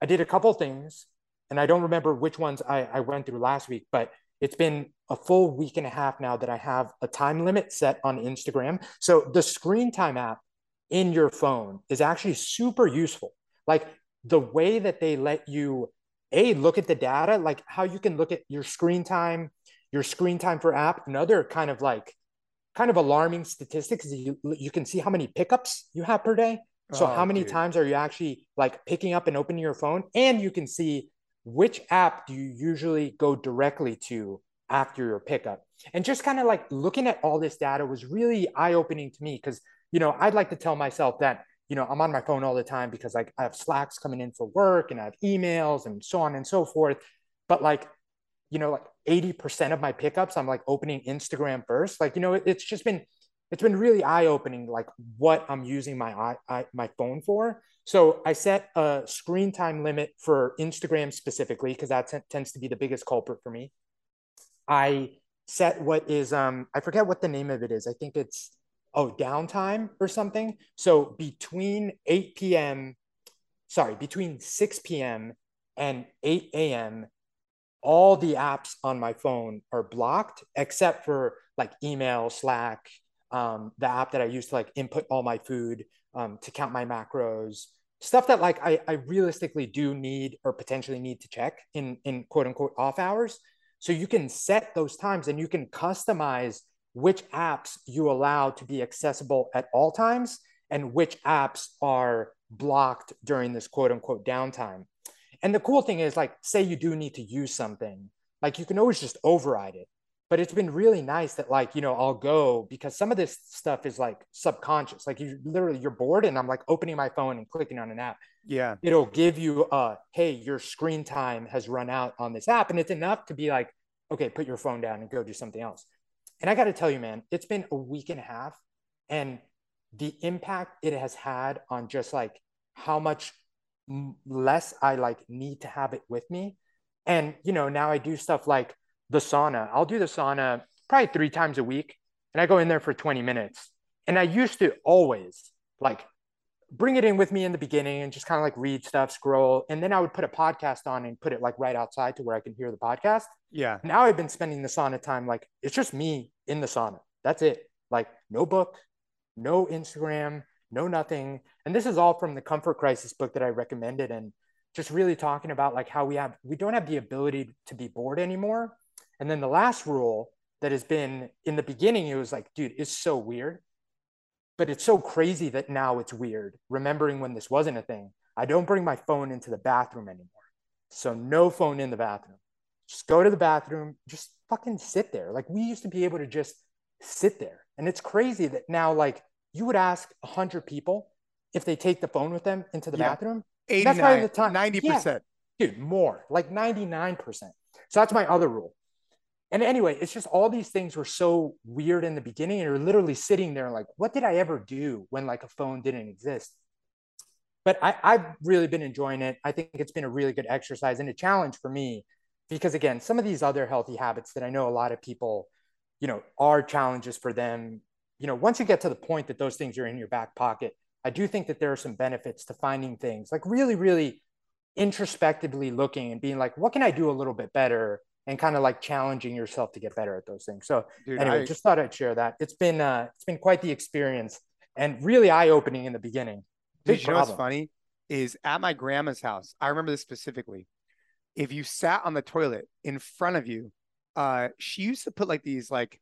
I did a couple things, and I don't remember which ones I, I went through last week, but it's been a full week and a half now that I have a time limit set on Instagram. So the screen time app in your phone is actually super useful. Like the way that they let you, A, look at the data, like how you can look at your screen time, your screen time per app, and other kind of like, kind of alarming statistics. You, you can see how many pickups you have per day. So oh, how many dude. times are you actually like picking up and opening your phone? And you can see which app do you usually go directly to after your pickup. And just kind of like looking at all this data was really eye-opening to me, because, you know, I'd like to tell myself that, you know, I'm on my phone all the time because like I have Slacks coming in for work and I have emails and so on and so forth. But like, you know, like eighty percent of my pickups, I'm like opening Instagram first. Like, you know, it, it's just been, it's been really eye-opening, like what I'm using my eye, I, my phone for. So I set a screen time limit for Instagram specifically, because that t- tends to be the biggest culprit for me. I set what is, um, I forget what the name of it is. I think it's, oh, downtime or something. So between eight p.m., sorry, between six p.m. and eight a.m., all the apps on my phone are blocked, except for like email, Slack, um, the app that I use to like input all my food, um, to count my macros, stuff that like I, I realistically do need or potentially need to check in, in quote unquote off hours. So you can set those times and you can customize which apps you allow to be accessible at all times and which apps are blocked during this quote unquote downtime. And the cool thing is, like, say you do need to use something, like you can always just override it. But it's been really nice that, like, you know, I'll go, because some of this stuff is like subconscious. Like you literally, you're bored and I'm like opening my phone and clicking on an app. Yeah. It'll give you a, hey, your screen time has run out on this app. And it's enough to be like, okay, put your phone down and go do something else. And I got to tell you, man, it's been a week and a half, and the impact it has had on just like how much less I like need to have it with me. And, you know, now I do stuff like the sauna. I'll do the sauna probably three times a week, and I go in there for twenty minutes. And I used to always like bring it in with me in the beginning and just kind of like read stuff, scroll. And then I would put a podcast on and put it like right outside to where I can hear the podcast. Yeah. Now I've been spending the sauna time, like it's just me in the sauna. That's it. Like no book, no Instagram, no nothing. And this is all from the Comfort Crisis book that I recommended, and just really talking about like how we have, we don't have the ability to be bored anymore. And then the last rule that has been in the beginning, it was like, dude, it's so weird, but it's so crazy that now it's weird. Remembering when this wasn't a thing, I don't bring my phone into the bathroom anymore. So no phone in the bathroom, just go to the bathroom, just fucking sit there. Like we used to be able to just sit there. And it's crazy that now, like, you would ask a hundred people if they take the phone with them into the yeah. bathroom. That's probably the time. ninety percent. Yeah. Dude, more like ninety-nine percent. So that's my other rule. And anyway, it's just all these things were so weird in the beginning, and you're literally sitting there like, what did I ever do when like a phone didn't exist? But I, I've really been enjoying it. I think it's been a really good exercise and a challenge for me, because again, some of these other healthy habits that I know a lot of people, you know, are challenges for them. You know, once you get to the point that those things are in your back pocket, I do think that there are some benefits to finding things like really, really introspectively looking and being like, what can I do a little bit better? And kind of like challenging yourself to get better at those things. So Dude, anyway, I, just thought I'd share that. It's been uh, it's been quite the experience, and really eye opening in the beginning. Dude, you know what's funny is at my grandma's house, I remember this specifically. If you sat on the toilet in front of you, uh, she used to put like these like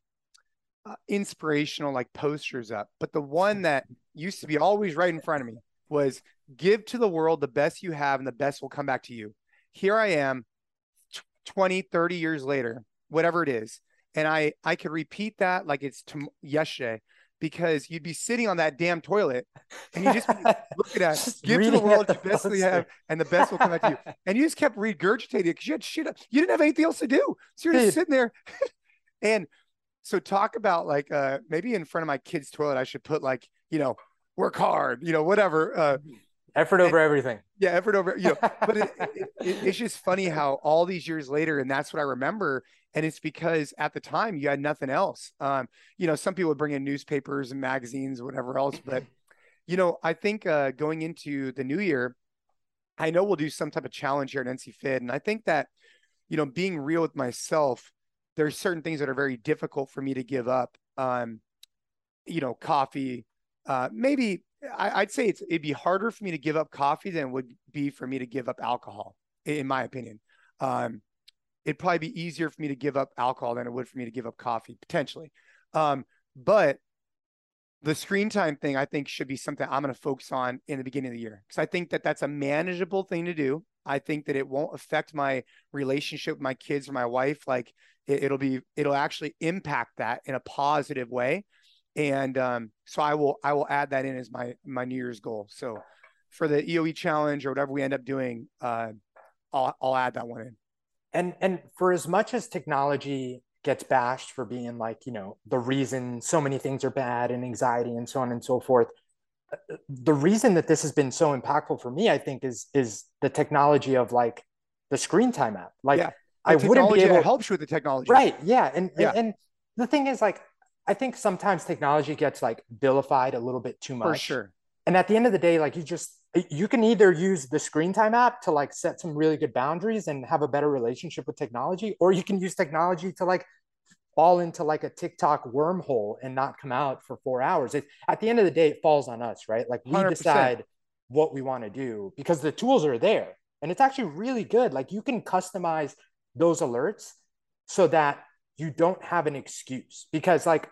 uh, inspirational like posters up. But the one that used to be always right in front of me was "Give to the world the best you have, and the best will come back to you." Here I am, twenty, thirty years later, whatever it is. And I, I could repeat that like it's t- yesterday, because you'd be sitting on that damn toilet and you just be looking at it. Give to the world the best you have and the best will come at you. And you just kept regurgitating because you had shit up. You didn't have anything else to do. So you're just sitting there. And so talk about like, uh, maybe in front of my kid's toilet, I should put like, you know, work hard, you know, whatever. Uh, effort over and, everything. Yeah. Effort over, you know, but it, it, it, it's just funny how all these years later, and that's what I remember. And it's because at the time you had nothing else. Um, you know, some people would bring in newspapers and magazines, whatever else, but you know, I think, uh, going into the new year, I know we'll do some type of challenge here at N C Fit. And I think that, you know, being real with myself, there's certain things that are very difficult for me to give up. Um, you know, coffee, uh, maybe I, I'd say it's, it'd be harder for me to give up coffee than it would be for me to give up alcohol, in my opinion. Um, It'd probably be easier for me to give up alcohol than it would for me to give up coffee, potentially. Um, but the screen time thing, I think, should be something I'm going to focus on in the beginning of the year, because I think that that's a manageable thing to do. I think that it won't affect my relationship with my kids or my wife. Like it, it'll be, it'll actually impact that in a positive way. And um, so I will, I will add that in as my, my New Year's goal. So for the E O E challenge or whatever we end up doing, uh, I'll, I'll add that one in. And, and for as much as technology gets bashed for being like, you know, the reason so many things are bad and anxiety and so on and so forth, the reason that this has been so impactful for me, I think, is, is the technology of like the screen time app. Like yeah. I wouldn't be able to help you with the technology. Right. Yeah. And, yeah. and, and the thing is, like, I think sometimes technology gets like vilified a little bit too much. For sure. And at the end of the day, like you just, you can either use the screen time app to like set some really good boundaries and have a better relationship with technology, or you can use technology to like fall into like a TikTok wormhole and not come out for four hours. It, at the end of the day, it falls on us, right? Like we one hundred percent decide what we want to do because the tools are there and it's actually really good. Like you can customize those alerts so that you don't have an excuse, because like,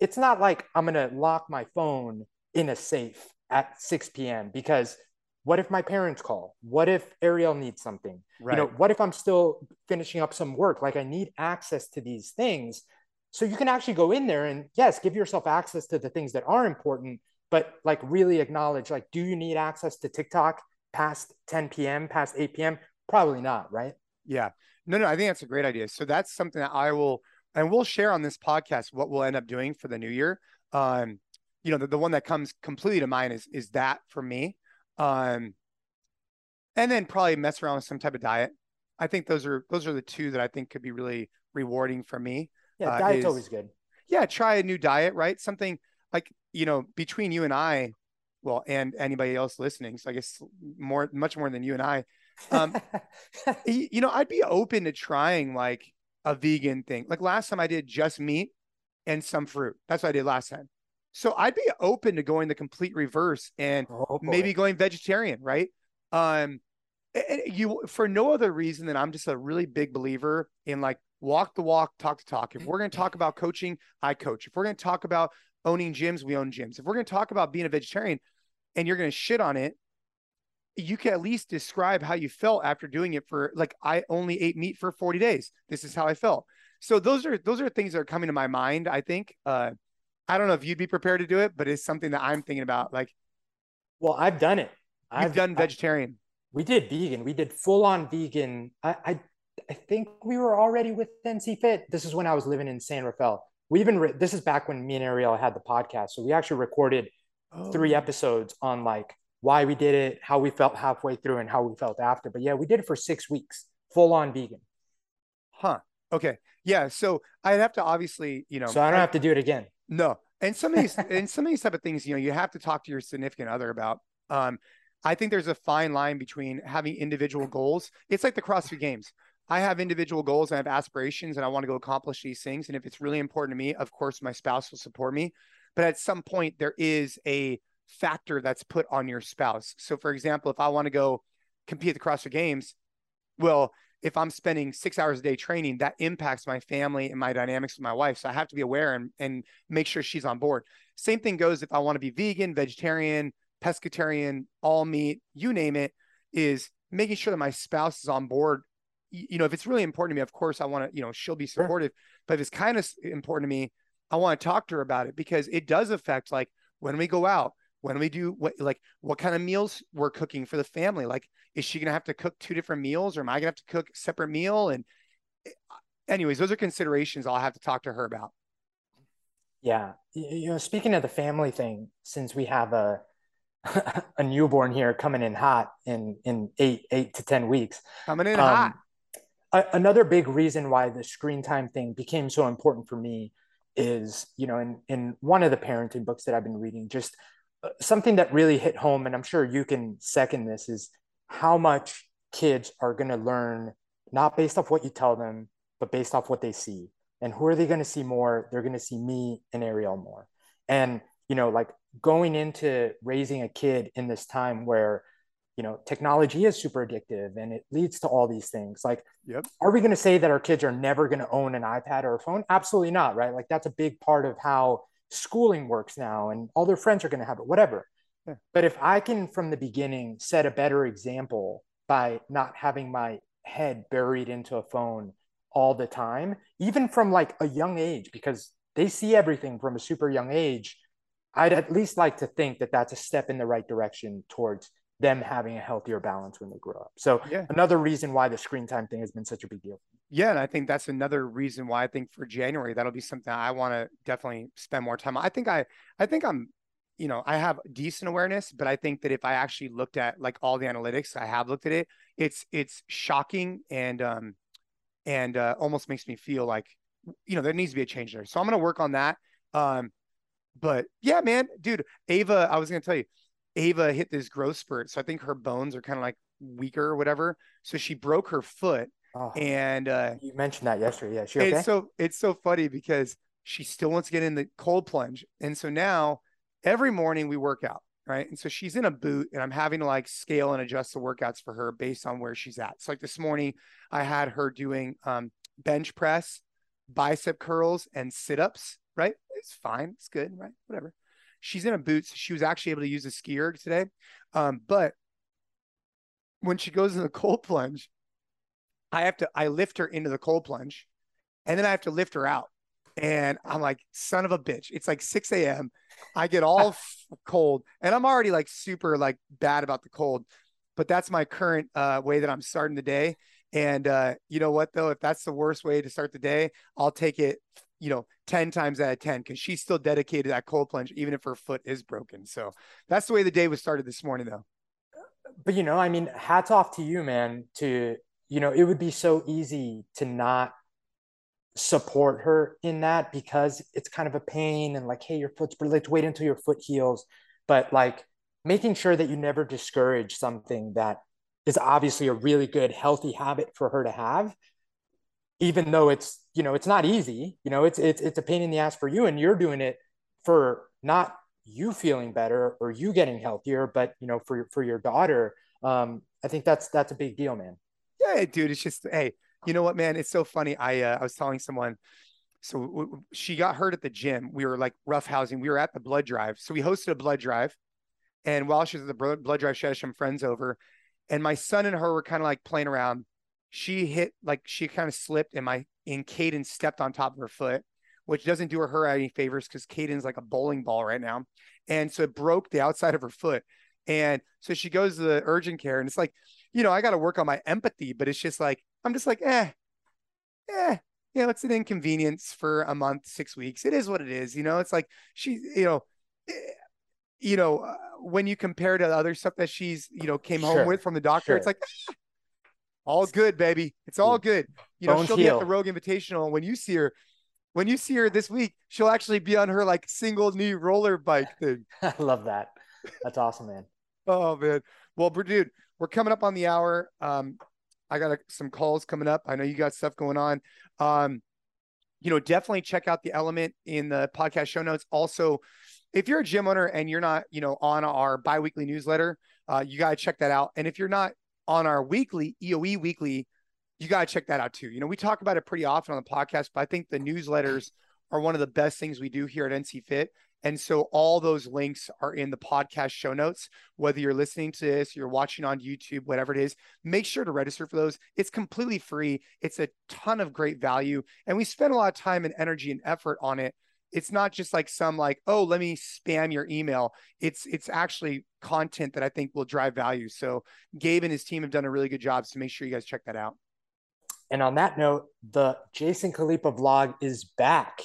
it's not like I'm going to lock my phone in a safe at six P M because what if my parents call? What if Ariel needs something? Right. You know, what if I'm still finishing up some work? Like I need access to these things. So you can actually go in there and yes, give yourself access to the things that are important, but like really acknowledge, like, do you need access to TikTok past ten P M, past eight P M? Probably not, right? Yeah, no, no, I think that's a great idea. So that's something that I will, and we'll share on this podcast, what we'll end up doing for the new year. Um, you know, the, the one that comes completely to mind is, is that for me. Um, and then probably mess around with some type of diet. I think those are, those are the two that I think could be really rewarding for me. Yeah. Uh, diet's is, always good. Yeah. Try a new diet, right? Something like, you know, between you and I, well, and anybody else listening. So I guess more, much more than you and I, um, you know, I'd be open to trying like a vegan thing. Like last time I did just meat and some fruit. That's what I did last time. So I'd be open to going the complete reverse and oh, maybe going vegetarian, right? Um, and you for no other reason than I'm just a really big believer in like walk the walk, talk the talk. If we're going to talk about coaching, I coach. If we're going to talk about owning gyms, we own gyms. If we're going to talk about being a vegetarian and you're going to shit on it, you can at least describe how you felt after doing it for like, I only ate meat for forty days. This is how I felt. So those are, those are things that are coming to my mind, I think. Uh, I don't know if you'd be prepared to do it, but it's something that I'm thinking about. Like, well, I've done it. I've done vegetarian. I, we did vegan. We did full on vegan. I, I, I think we were already with N C Fit. This is when I was living in San Rafael. We even, re- this is back when me and Ariel had the podcast. So we actually recorded oh. three episodes on like why we did it, how we felt halfway through and how we felt after. But yeah, we did it for six weeks, full on vegan. Huh? Okay. Yeah. So I'd have to obviously, you know, so I don't I, have to do it again. No. And some of these, and some of these type of things, you know, you have to talk to your significant other about. Um, I think there's a fine line between having individual goals. It's like the CrossFit Games. I have individual goals. I have aspirations and I want to go accomplish these things. And if it's really important to me, of course, my spouse will support me, but at some point there is a factor that's put on your spouse. So for example, if I want to go compete at the CrossFit Games, well, if I'm spending six hours a day training, that impacts my family and my dynamics with my wife. So I have to be aware and, and make sure she's on board. Same thing goes if I want to be vegan, vegetarian, pescatarian, all meat, you name it, is making sure that my spouse is on board. You know, if it's really important to me, of course, I want to, you know, she'll be supportive, sure. But if it's kind of important to me, I want to talk to her about it, because it does affect, like, when we go out, when we do what, like what kind of meals we're cooking for the family. Like, is she going to have to cook two different meals, or am I going to have to cook a separate meal? And anyways, those are considerations I'll have to talk to her about. Yeah. You know, speaking of the family thing, since we have a, a newborn here coming in hot in, in eight, eight to ten weeks, coming in um, hot. A, another big reason why the screen time thing became so important for me is, you know, in, in one of the parenting books that I've been reading, just something that really hit home, and I'm sure you can second this, is how much kids are going to learn, not based off what you tell them, but based off what they see. And who are they going to see more? They're going to see me and Ariel more. And, you know, like going into raising a kid in this time where, you know, technology is super addictive and it leads to all these things. Like, yep. Are we going to say that our kids are never going to own an iPad or a phone? Absolutely not, right? Like, that's a big part of how schooling works now, and all their friends are going to have it, whatever. Yeah. But if I can, from the beginning, set a better example by not having my head buried into a phone all the time, even from like a young age, because they see everything from a super young age, I'd at least like to think that that's a step in the right direction towards them having a healthier balance when they grow up. So yeah. Another reason why the screen time thing has been such a big deal. Yeah. And I think that's another reason why I think for January, that'll be something I want to definitely spend more time on. I think I, I think I'm, you know, I have decent awareness, but I think that if I actually looked at like all the analytics, I have looked at it, it's, it's shocking. And, um, and uh, almost makes me feel like, you know, there needs to be a change there. So I'm going to work on that. Um, but yeah, man, dude, Ava, I was going to tell you, Ava hit this growth spurt. So I think her bones are kind of like weaker or whatever. So she broke her foot. Oh, and uh, you mentioned that yesterday. Yeah, she okay? It's so, it's so funny because she still wants to get in the cold plunge. And so now every morning we work out, right? And so she's in a boot, and I'm having to like scale and adjust the workouts for her based on where she's at. So like this morning I had her doing um, bench press, bicep curls, and sit-ups, right? It's fine. It's good, right? Whatever. She's in a boot. So she was actually able to use a C two erg today. Um, but when she goes in the cold plunge, I have to, I lift her into the cold plunge, and then I have to lift her out. And I'm like, son of a bitch. It's like six a m I get all cold, and I'm already like super like bad about the cold, but that's my current uh, way that I'm starting the day. And uh, you know what though, if that's the worst way to start the day, I'll take it, you know, ten times out of ten. Cause she's still dedicated to that cold plunge, even if her foot is broken. So that's the way the day was started this morning though. But you know, I mean, hats off to you, man, to, you know, it would be so easy to not support her in that, because it's kind of a pain and like, hey, your foot's let's wait until your foot heals. But like making sure that you never discourage something that is obviously a really good, healthy habit for her to have, even though it's, you know, it's not easy, you know, it's, it's, it's a pain in the ass for you, and you're doing it for not you feeling better or you getting healthier, but you know, for your, for your daughter. Um, I think that's, that's a big deal, man. Yeah, dude. It's just, hey, you know what, man? It's so funny. I uh, I was telling someone, so w w she got hurt at the gym. We were like roughhousing. We were at the blood drive. So we hosted a blood drive. And while she was at the blood drive, she had some friends over. And my son and her were kind of like playing around. She hit, like she kind of slipped, and my and Caden stepped on top of her foot, which doesn't do her any favors because Caden's like a bowling ball right now. And so it broke the outside of her foot. And so she goes to the urgent care, and it's like, you know, I got to work on my empathy, but it's just like, I'm just like, eh, eh, you know, it's an inconvenience for a month, six weeks. It is what it is. You know, it's like she, you know, you know, uh, when you compare to the other stuff that she's, you know, came sure. home with from the doctor, sure. it's like, ah, all good, baby. It's all good. You know, Bones she'll heal. Be at the Rogue Invitational. And when you see her, when you see her this week, she'll actually be on her like single knee roller bike thing. I love that. That's awesome, man. Oh, man. Well, dude, we're coming up on the hour. Um, I got a, some calls coming up. I know you got stuff going on. Um, you know, definitely check out the Element in the podcast show notes. Also, if you're a gym owner and you're not, you know, on our biweekly newsletter, uh, you got to check that out. And if you're not on our weekly E O E weekly, you got to check that out too. You know, we talk about it pretty often on the podcast, but I think the newsletters are one of the best things we do here at N C Fit. And so all those links are in the podcast show notes, whether you're listening to this, you're watching on YouTube, whatever it is, make sure to register for those. It's completely free. It's a ton of great value. And we spend a lot of time and energy and effort on it. it's not just like some like, oh, let me spam your email. It's, it's actually content that I think will drive value. So Gabe and his team have done a really good job. So make sure you guys check that out. And on that note, the Jason Kalipa vlog is back.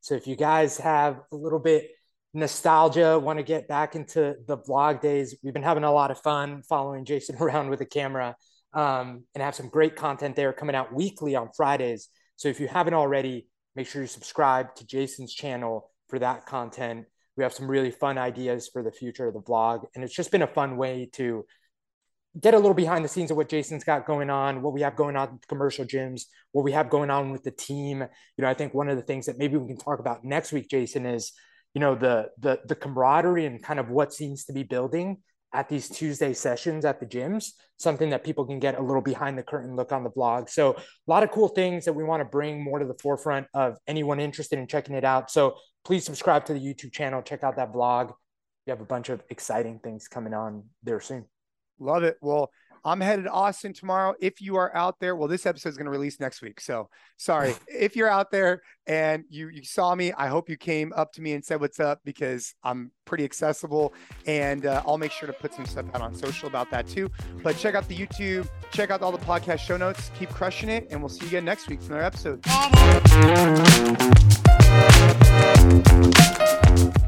So if you guys have a little bit nostalgia, want to get back into the vlog days, we've been having a lot of fun following Jason around with a camera, um, and have some great content there coming out weekly on Fridays. So if you haven't already, make sure you subscribe to Jason's channel for that content. We have some really fun ideas for the future of the vlog. And it's just been a fun way to get a little behind the scenes of what Jason's got going on, what we have going on with commercial gyms, what we have going on with the team. You know, I think one of the things that maybe we can talk about next week, Jason, is, you know, the, the, the camaraderie and kind of what seems to be building at these Tuesday sessions at the gyms, something that people can get a little behind the curtain look on the blog. So a lot of cool things that we want to bring more to the forefront of anyone interested in checking it out. So please subscribe to the YouTube channel, check out that blog. We have a bunch of exciting things coming on there soon. Love it. Well, I'm headed to Austin tomorrow. If you are out there, well, this episode is going to release next week. So sorry, if you're out there and you, you saw me, I hope you came up to me and said, what's up, because I'm pretty accessible, and uh, I'll make sure to put some stuff out on social about that too. But check out the YouTube, check out all the podcast show notes, keep crushing it. And we'll see you again next week for another episode.